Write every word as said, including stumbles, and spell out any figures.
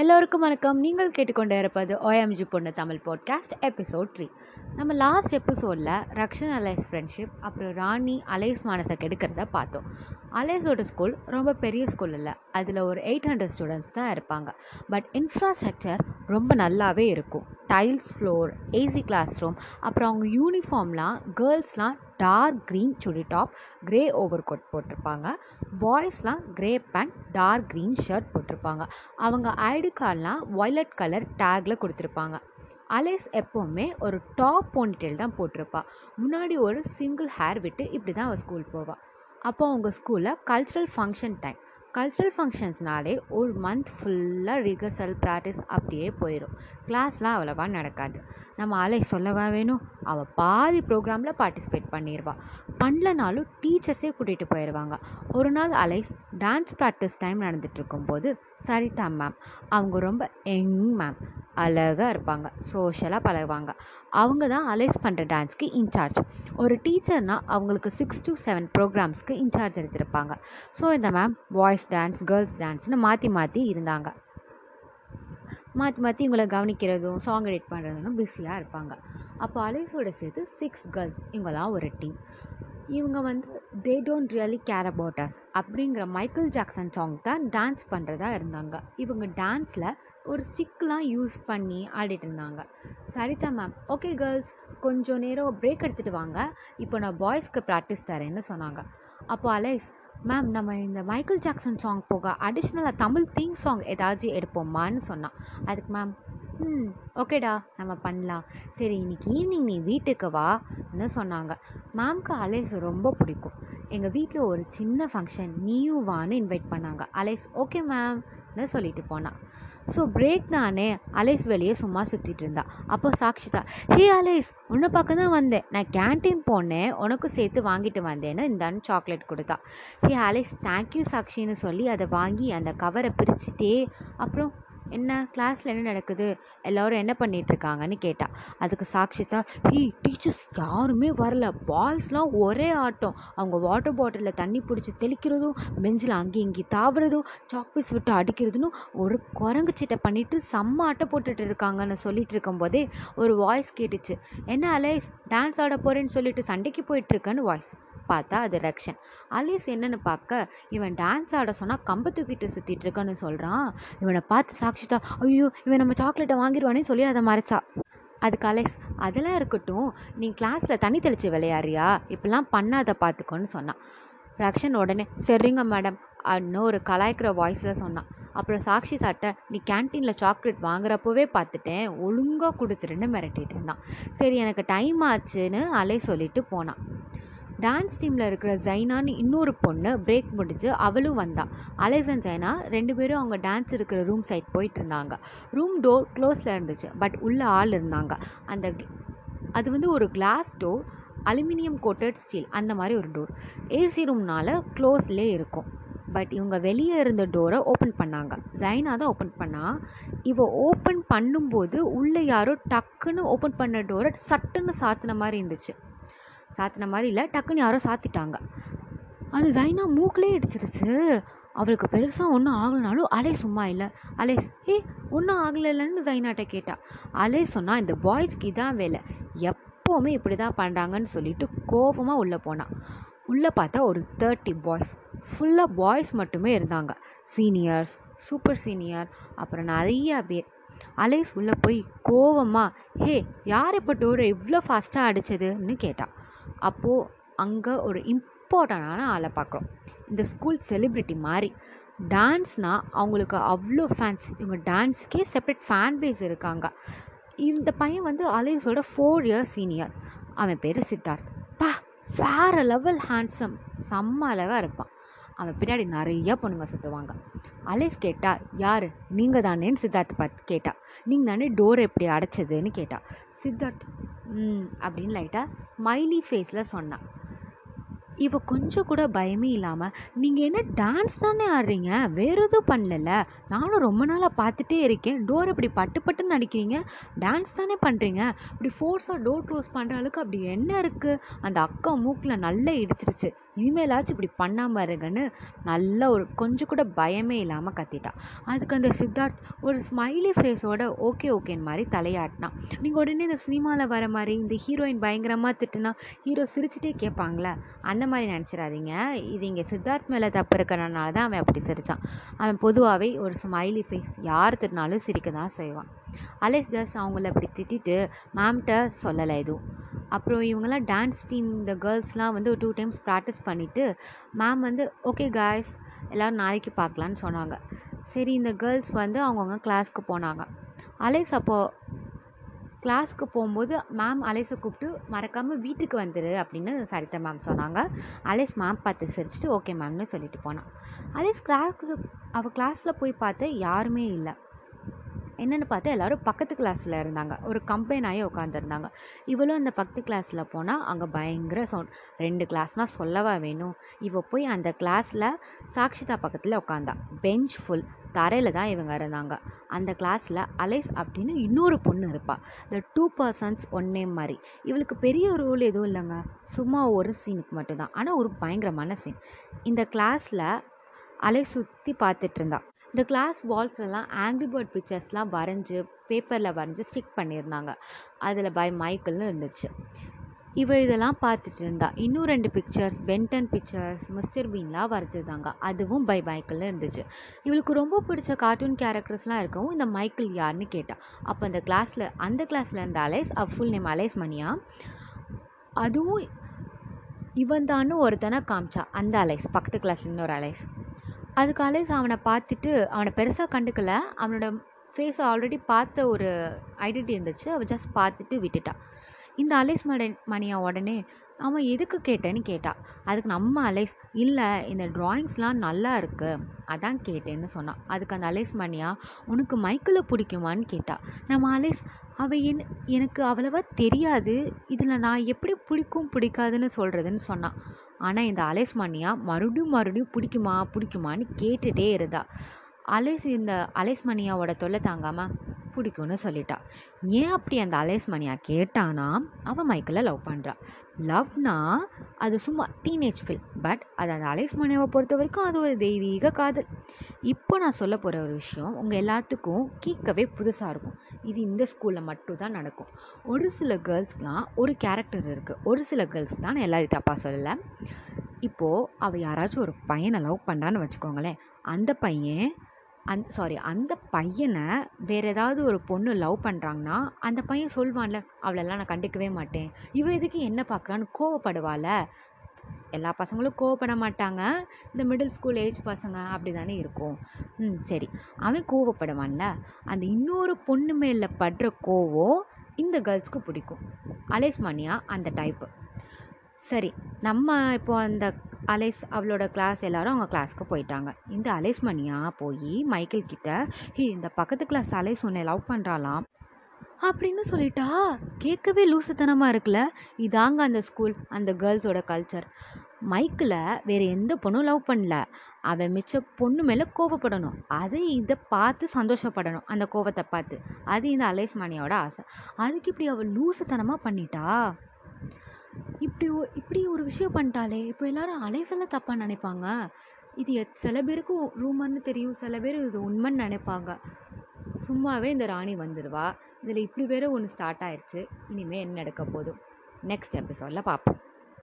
எல்லோருக்கும் வணக்கம். நீங்கள் கேட்டுக்கொண்டே இருப்பது ஓஎம்ஜி பொண்ணு தமிழ் பாட்காஸ்ட் எபிசோட் த்ரீ. நம்ம லாஸ்ட் எபிசோடில் ரக்ஷன் அலைஸ் ஃப்ரெண்ட்ஷிப் அப்புறம் ராணி அலைஸ் மானஸை கெடுக்கிறத பார்த்தோம். அலைஸோட ஸ்கூல் ரொம்ப பெரிய ஸ்கூல் இல்லை, அதில் ஒரு எயிட் ஹண்ட்ரட் ஸ்டூடெண்ட்ஸ் தான் இருப்பாங்க. பட் இன்ஃப்ராஸ்ட்ரக்சர் ரொம்ப நல்லாவே இருக்கும். Tiles floor, AC class room, அப்புறம் அவங்க யூனிஃபார்ம்லாம் கேர்ள்ஸ்லாம் டார்க் க்ரீன் சுடி டாப், க்ரே ஓவர் கோட் போட்டிருப்பாங்க. பாய்ஸ்லாம் grey pant, dark green shirt போட்டிருப்பாங்க. அவங்க ஐடி கார்டெலாம் வயலட் கலர் டேக்கில் கொடுத்துருப்பாங்க. அலைஸ் எப்போவுமே ஒரு டாப் போனிடெயில் தான் போட்டிருப்பாள். முன்னாடி ஒரு சிங்கிள் ஹேர் விட்டு இப்படி தான் அவள் ஸ்கூல் போவாள். அப்போ அவங்க ஸ்கூலில் கல்ச்சுரல் ஃபங்க்ஷன் டைம். கல்ச்சுரல் ஃபங்க்ஷன்ஸ்னாலே ஒரு மந்த் ஃபுல்லாக ரிகர்சல் ப்ராக்டிஸ் அப்படியே போயிடும். கிளாஸ்லாம் அவ்வளோவா நடக்காது. நம்ம அலை சொல்லவா வேணும், அவள் பாதி ப்ரோக்ராமில் பார்ட்டிசிபேட் பண்ணிடுவாள். பண்ணலனாலும் டீச்சர்ஸே கூட்டிகிட்டு போயிடுவாங்க. ஒரு நாள் அலை டான்ஸ் ப்ராக்டிஸ் டைம் நடந்துகிட்ருக்கும்போது சரிதா மேம், அவங்க ரொம்ப யங் மேம், அழகாக இருப்பாங்க, சோஷலாக பழகுவாங்க. அவங்க தான் அலைஸ் பண்ணுற டான்ஸ்க்கு இன்சார்ஜ். ஒரு டீச்சர்னால் அவங்களுக்கு சிக்ஸ் டு செவன் ப்ரோக்ராம்ஸ்க்கு இன்சார்ஜ் எடுத்திருப்பாங்க. ஸோ இந்த மேம் பாய்ஸ் டான்ஸ் கேர்ள்ஸ் டான்ஸ்னு மாற்றி மாற்றி இருந்தாங்க. மாற்றி மாற்றி இவங்களை கவனிக்கிறதும் சாங் எடிட் பண்ணுறதுன்னு பிஸியாக இருப்பாங்க. அப்போ அலைஸோட சேர்த்து சிக்ஸ் கேர்ள்ஸ், இவங்களாம் ஒரு டீம். இவங்க வந்து they don't really care about us அப்படிங்கிற மைக்கேல் ஜாக்சன் சாங் தான் டான்ஸ் பண்ணுறதா இருந்தாங்க. இவங்க டான்ஸில் ஒரு ஸ்டிக்லாம் யூஸ் பண்ணி ஆடிட்டு இருந்தாங்க. சரிதா மேம், ஓகே கேர்ள்ஸ், கொஞ்சம் நேரம் பிரேக் எடுத்துகிட்டு வாங்க, இப்போ நான் பாய்ஸ்க்கு ப்ராக்டிஸ் தரேன்னு சொன்னாங்க. அப்போ அலைஸ், மேம் நம்ம இந்த மைக்கேல் ஜாக்சன் சாங் போக அடிஷ்னலாக தமிழ் தீம் சாங் ஏதாச்சும் எடுப்போம்மான்னு சொன்னான். அதுக்கு மேம், ம் ஓகேடா நம்ம பண்ணலாம், சரி இன்றைக்கி ஈவினிங் நீ வீட்டுக்கு வான்னு சொன்னாங்க. மேம்க்கு அலைஸ் ரொம்ப பிடிக்கும். எங்கள் வீட்டில் ஒரு சின்ன ஃபங்க்ஷன், நீயும் வான்னு இன்வைட் பண்ணாங்க. அலைஸ் ஓகே மேம்னு சொல்லிட்டு போனான். ஸோ பிரேக் நானே அலைஸ் வெளியே சும்மா சுற்றிட்டு இருந்தா. அப்போ சாக்ஷிதா, ஹே அலைஸ், உன்னை பார்க்க தான் வந்தேன், நான் கேன்டீன் போனேன், உனக்கும் சேர்த்து வாங்கிட்டு வந்தேன்னு இந்தான்னு சாக்லேட் கொடுத்தா. ஹே அலைஸ், தேங்க்யூ சாக்ஷின்னு சொல்லி அதை வாங்கி அந்த கவரை பிரிச்சுட்டே அப்புறம் என்ன கிளாஸில் என்ன நடக்குது, எல்லோரும் என்ன பண்ணிகிட்ருக்காங்கன்னு கேட்டால். அதுக்கு சாக்ஷிதா, ஹீ டீச்சர்ஸ் யாருமே வரல, பாய்ஸ்லாம் ஒரே ஆட்டம், அவங்க வாட்டர் பாட்டிலில் தண்ணி பிடிச்சி தெளிக்கிறதும் பெஞ்சில் அங்கேயும் இங்கேயும் தாவுறதும் சாக் பீஸ் விட்டு அடிக்கிறதுன்னு ஒரு குரங்கு சீட்டை பண்ணிவிட்டு செம்ம ஆட்டை போட்டுட்டு இருக்காங்கன்னு சொல்லிட்டு இருக்கும்போதே ஒரு வாய்ஸ் கேட்டுச்சு. என்ன அலைஸ், டான்ஸ் ஆட போகிறேன்னு சொல்லிட்டு சண்டைக்கு போயிட்டுருக்கேன்னு வாய்ஸ். பார்த்தா அது ரக்ஷன். அலைஸ் என்னென்னு பார்க்க, இவன் டான்ஸ் ஆட சொன்னால் கம்பை தூக்கிட்டு சுற்றிட்டு இருக்கான்னு சொல்கிறான். இவனை பார்த்து சாக்ஷிதா, ஐயோ இவன் நம்ம சாக்லேட்டை வாங்கிடுவானே சொல்லி அதை மறைச்சா. அதுக்கு அலைஸ், அதெல்லாம் இருக்கட்டும், நீ கிளாஸில் தண்ணி தெளித்து விளையாடுறியா, இப்படிலாம் பண்ணாத பார்த்துக்கோன்னு சொன்னான். ரக்ஷன் உடனே சரிங்க மேடம் இன்னும் ஒரு கலாய்க்கிற வாய்ஸில் சொன்னான். அப்புறம் சாக்ஷி தாட்ட, நீ கேன்டீனில் சாக்லேட் வாங்குறப்பவே பார்த்துட்டேன், ஒழுங்காக கொடுத்துருன்னு மிரட்டிகிட்டு இருந்தான். சரி எனக்கு டைம் ஆச்சுன்னு அலை சொல்லிட்டு போனான். டான்ஸ் டீமில் இருக்கிற ஜைனான்னு இன்னொரு பொண்ணு பிரேக் முடிஞ்சு அவளும் வந்தாள். அலைஸ் அண்ட் ஜைனா ரெண்டு பேரும் அவங்க டான்ஸ் இருக்கிற ரூம் சைட் போயிட்டு இருந்தாங்க. ரூம் டோர் க்ளோஸில் இருந்துச்சு, பட் உள்ளே ஆள் இருந்தாங்க. அந்த அது வந்து ஒரு glass door, aluminium coated steel, அந்த மாதிரி ஒரு டோர். ஏசி ரூம்னால் க்ளோஸ்லே இருக்கும். பட் இவங்க வெளியே இருந்த டோரை ஓப்பன் பண்ணாங்க. ஜைனா தான் ஓப்பன் பண்ணால், இவ ஓப்பன் பண்ணும்போது உள்ளே யாரோ டக்குன்னு ஓப்பன் பண்ண டோரை சட்டுன்னு சாத்தின மாதிரி இருந்துச்சு. சாத்தின மாதிரி இல்லை, டக்குன்னு யாரோ சாத்திட்டாங்க. அது ஜைனா மூக்கிலே அடிச்சிருச்சு. அவளுக்கு பெருசாக ஒன்றும் ஆகலைனாலும் அலை சும்மா இல்லை. அலைஸ், ஏ ஒன்றும் ஆகலைன்னு ஜைனாட்ட கேட்டா. அலை சொன்னால், இந்த பாய்ஸ்க்கு இதான் வேலை, எப்போவுமே இப்படி தான் பண்ணுறாங்கன்னு சொல்லிட்டு கோபமாக உள்ளே போனான். உள்ளே பார்த்தா ஒரு தேர்ட்டி பாய்ஸ், ஃபுல்லாக பாய்ஸ் மட்டுமே இருந்தாங்க. சீனியர்ஸ், சூப்பர் சீனியர், அப்புறம் நிறையா பேர். அலைஸ் உள்ளே போய் கோபமாக, ஹே யார் இப்போ டோரை இவ்வளோ ஃபாஸ்ட்டாக அடிச்சதுன்னு கேட்டாள். அப்போது அங்கே ஒரு இம்பார்ட்டண்டான ஆளை பார்க்குறோம். இந்த ஸ்கூல் செலிப்ரிட்டி மாதிரி. டான்ஸ்னால் அவங்களுக்கு அவ்வளோ ஃபேன்ஸ், இவங்க டான்ஸ்க்கே செப்ரேட் ஃபேன் பேஸ் இருக்காங்க. இந்த பையன் வந்து அலைஸோட ஃபோர் இயர்ஸ் சீனியர். அவன் பேர் சித்தார்த். பா வேறு லெவல் ஹேண்ட்ஸம், செம்ம அழகாக இருப்பான். அவன் பின்னாடி நிறையா பொண்ணுங்க சுற்றுவாங்க. அலைஸ் கேட்டால், யார் நீங்கள் தானேன்னு சித்தார்த்தை பார்த்து கேட்டால். நீங்கள் தானே டோரை எப்படி அடைச்சதுன்னு கேட்டால். சித்தார்த் ம் அப்படின்னு லைட்டாக ஸ்மைலி ஃபேஸில் சொன்னான். இவ கொஞ்சம் கூட பயமே இல்லாமல், நீங்கள் என்ன டான்ஸ் தானே ஆடுறீங்க, வேறு எதுவும் பண்ணல, நானும் ரொம்ப நாளாக பார்த்துட்டே இருக்கேன், டோர் இப்படி பட்டு பட்டுன்னு அடிக்கிறீங்க, டான்ஸ் தானே பண்ணுறீங்க, இப்படி ஃபோர்ஸாக டோர் க்ளோஸ் பண்ணுற அளவுக்கு அப்படி என்ன இருக்குது. அந்த அக்கா மூக்கில் நல்லா இடிச்சிருச்சு. இனிமேலாச்சும் இப்படி பண்ணாமல் இருங்கன்னு நல்லா ஒரு கொஞ்சம் கூட பயமே இல்லாமல் கத்திட்டா. அதுக்கு அந்த சித்தார்த் ஒரு ஸ்மைலி ஃபேஸோட ஓகே ஓகேன்னு மாதிரி தலையாட்டினான். நீங்கள் உடனே இந்த சினிமாவில் வர மாதிரி இந்த ஹீரோயின் பயங்கரமாக திட்டுனா ஹீரோ சிரிச்சுட்டே கேட்பாங்களே, அந்த மாதிரி நினச்சிடாதீங்க. இது இங்கே சித்தார்த் மேலே தப்பு இருக்கிறனால தான் அவன் அப்படி சிரித்தான். அவன் பொதுவாகவே ஒரு ஸ்மைலி ஃபேஸ் யார் திட்டினாலும் சிரிக்க தான் செய்வான். அலெக்ஸ் ஜாஸ் அவங்கள அப்படி திட்டிட்டு மேம்கிட்ட சொல்லலை எதுவும். அப்புறம் இவங்கெல்லாம் டான்ஸ் டீம் இந்த கேர்ள்ஸ்லாம் வந்து ஒரு டூ டைம்ஸ் ப்ராக்டிஸ் பண்ணிவிட்டு மேம் வந்து ஓகே காய்ஸ் எல்லோரும் நாளைக்கு பார்க்கலான்னு சொன்னாங்க. சரி, இந்த கேர்ள்ஸ் வந்து அவங்கவுங்க கிளாஸ்க்கு போனாங்க. அலெக்ஸ் அப்போது கிளாஸ்க்கு போகும்போது மேம் அலெக்ஸை கூப்பிட்டு மறக்காமல் வீட்டுக்கு வந்துடு அப்படின்னு சரிதா மேம் சொன்னாங்க. அலெக்ஸ் மேம் பார்த்து சிரிச்சுட்டு ஓகே மேம்னு சொல்லிட்டு போனான். அலெக்ஸ் கிளாஸ்க்கு அவள் கிளாஸில் போய் பார்த்து யாருமே இல்லை. என்னென்னு பார்த்தா எல்லோரும் பக்கத்து கிளாஸில் இருந்தாங்க, ஒரு கம்பெனி ஆகி உட்காந்துருந்தாங்க. இவளும் அந்த பக்கத்து கிளாஸில் போனால் அங்கே பயங்கர சவுண்ட். ரெண்டு கிளாஸ்னால் சொல்லவா வேணும். இவள் போய் அந்த கிளாஸில் சாக்ஷிதா பக்கத்தில் உட்காந்தா. பெஞ்ச் ஃபுல், தரையில் தான் இவங்க இருந்தாங்க. அந்த கிளாஸில் அலெக்ஸ் அப்படின்னு இன்னொரு பொண்ணு இருப்பாள். இந்த டூ பர்சன்ஸ் ஒன்னே மாதிரி. இவளுக்கு பெரிய ரோல் எதுவும் இல்லைங்க, சும்மா ஒரு சீனுக்கு மட்டும்தான், ஆனால் ஒரு பயங்கரமான சீன். இந்த கிளாஸில் அலெக்ஸ் சுற்றி பார்த்துட்டு இருந்தாள். இந்த கிளாஸ் வால்ஸ்லலாம் ஆங்கிரி பேர்ட் பிக்சர்ஸ்லாம் வரைஞ்சி பேப்பரில் வரைஞ்சி ஸ்டிக் பண்ணியிருந்தாங்க. அதில் பை மைக்கேல்னு இருந்துச்சு. இவ இதெல்லாம் பார்த்துட்டு இருந்தா. இன்னும் ரெண்டு பிக்சர்ஸ் பென்டன் பிக்சர்ஸ் மிஸ்டர் பீன்லாம் வரைஞ்சிருந்தாங்க, அதுவும் பை மைக்கேல்னு இருந்துச்சு. இவளுக்கு ரொம்ப பிடிச்ச கார்ட்டூன் கேரக்டர்ஸ்லாம் இருக்கவும் இந்த மைக்கேல் யாருன்னு கேட்டாள். அப்போ அந்த கிளாஸில் அந்த கிளாஸில் இருந்த அலெக்ஸ், அவ ஃபுல் நேம் அலெக்ஸ் மணியா, அதுவும் இவன் தான்னு ஒருத்தனை காமிச்சா. அந்த அலெக்ஸ் பக்கத்து கிளாஸில் இன்னொரு அலெக்ஸ். அதுக்கு அலெக்ஸ் அவனை பார்த்துட்டு அவனை பெருசாக கண்டுக்கலை. அவனோட ஃபேஸை ஆல்ரெடி பார்த்த ஒரு ஐடென்டிட்டி இருந்துச்சு. அவள் ஜஸ்ட் பார்த்துட்டு விட்டுட்டான். இந்த அலெக்ஸ் மணி மணியா உடனே அவன் எதுக்கு கேட்டேன்னு கேட்டான். அதுக்கு நம்ம அலெக்ஸ் இல்லை இந்த ட்ராயிங்ஸ்லாம் நல்லா இருக்குது அதான் கேட்டேன்னு சொன்னான். அதுக்கு அந்த அலெக்ஸ் மணியா உனக்கு மைக்கேலை பிடிக்குமான்னு கேட்டாள். நம்ம அலெக்ஸ் அவள் என் எனக்கு அவ்வளவா தெரியாது, இதில் நான் எப்படி பிடிக்கும் பிடிக்காதுன்னு சொல்கிறதுன்னு சொன்னான். ஆனால் இந்த அலெக்ஸ் மணியா மறுபடியும் மறுபடியும் பிடிக்குமா பிடிக்குமான்னு கேட்டுகிட்டே இருந்தா. அலெக்ஸ் இந்த அலெக்ஸ் மணியாவோட தொல்லை தாங்காமல் பிடிக்கும்னு சொல்லிட்டா. ஏன் அப்படி அந்த அலெக்ஸ் மணியா கேட்டானா, அவன் மைக்கேலை லவ் பண்ணுறா. லவ்னா அது சும்மா டீனேஜ் ஃபீல், பட் அது அந்த அலெக்ஸ் மணியாவை பொறுத்த வரைக்கும் அது ஒரு தெய்வீக காதல். இப்போ நான் சொல்ல போகிற ஒரு விஷயம் உங்கள் எல்லாத்துக்கும் கேட்கவே புதுசாக இருக்கும். இது இந்த ஸ்கூலில் மட்டும்தான் நடக்கும். ஒரு சில கேர்ள்ஸ்க்குலாம் ஒரு கேரக்டர் இருக்குது, ஒரு சில கேர்ள்ஸ் தான், எல்லாரும் தப்பாக சொல்லலை. இப்போது அவள் யாராச்சும் ஒரு பையனை லவ் பண்ணான்னு வச்சுக்கோங்களேன். அந்த பையன் அந் சாரி அந்த பையனை வேறு ஏதாவது ஒரு பொண்ணு லவ் பண்ணுறாங்கன்னா அந்த பையன் சொல்வான்ல, அவளெல்லாம் நான் கண்டுக்கவே மாட்டேன், இவன் எதுக்கு என்ன பார்க்குறான்னு கோவப்படுவாள். எல்லா பசங்களும் கோவப்பட மாட்டாங்க, இந்த மிடில் ஸ்கூல் ஏஜ் பசங்க அப்படி தானே இருக்கும். ம் சரி, அவன் கோவப்படுவான்ல, அந்த இன்னொரு பொண்ணு மேலே படுற கோவம் இந்த கேர்ள்ஸ்க்கு பிடிக்கும். அலெக்ஸ் மணியா அந்த டைப்பு. சரி, நம்ம இப்போது அந்த அலெக்ஸ் அவளோட கிளாஸ் எல்லோரும் அவங்க கிளாஸ்க்கு போயிட்டாங்க. இந்த அலெக்ஸ் மணியா போய் மைக்கேல் கிட்டே ஹே இந்த பக்கத்து கிளாஸ் அலெக்ஸ் உன்னை லவ் பண்ணுறாளாம் அப்படின்னு சொல்லிட்டா. கேட்கவே லூசுத்தனமாக இருக்குல்ல. இதாங்க அந்த ஸ்கூல், அந்த கேர்ள்ஸோட கல்ச்சர். மைக்கேலை வேறு எந்த பொண்ணும் லவ் பண்ணல, அவன் மிச்ச பொண்ணு மேலே கோவப்படணும், அது இதை பார்த்து சந்தோஷப்படணும், அந்த கோவத்தை பார்த்து. அது இந்த அலெக்ஸ் மணியாவோட ஆசை. அதுக்கு இப்படி அவள் லூசுத்தனமாக பண்ணிட்டா. இப்படி இப்படி ஒரு விஷயம் பண்ணிட்டாலே இப்போ எல்லோரும் அலெக்ஸ் எல்லாம் தப்பாக நினைப்பாங்க. இது சில பேருக்கு ரூமர்னு தெரியும், சில பேர் இது உண்மைன்னு நினைப்பாங்க. சும்மாவே இந்த ராணி வந்துடுவா. இதில் இப்படி வேறு ஒன்று ஸ்டார்ட் ஆயிடுச்சு. இனிமேல் என்ன நடக்க போதும் நெக்ஸ்ட் எபிசோடில் பார்ப்போம்.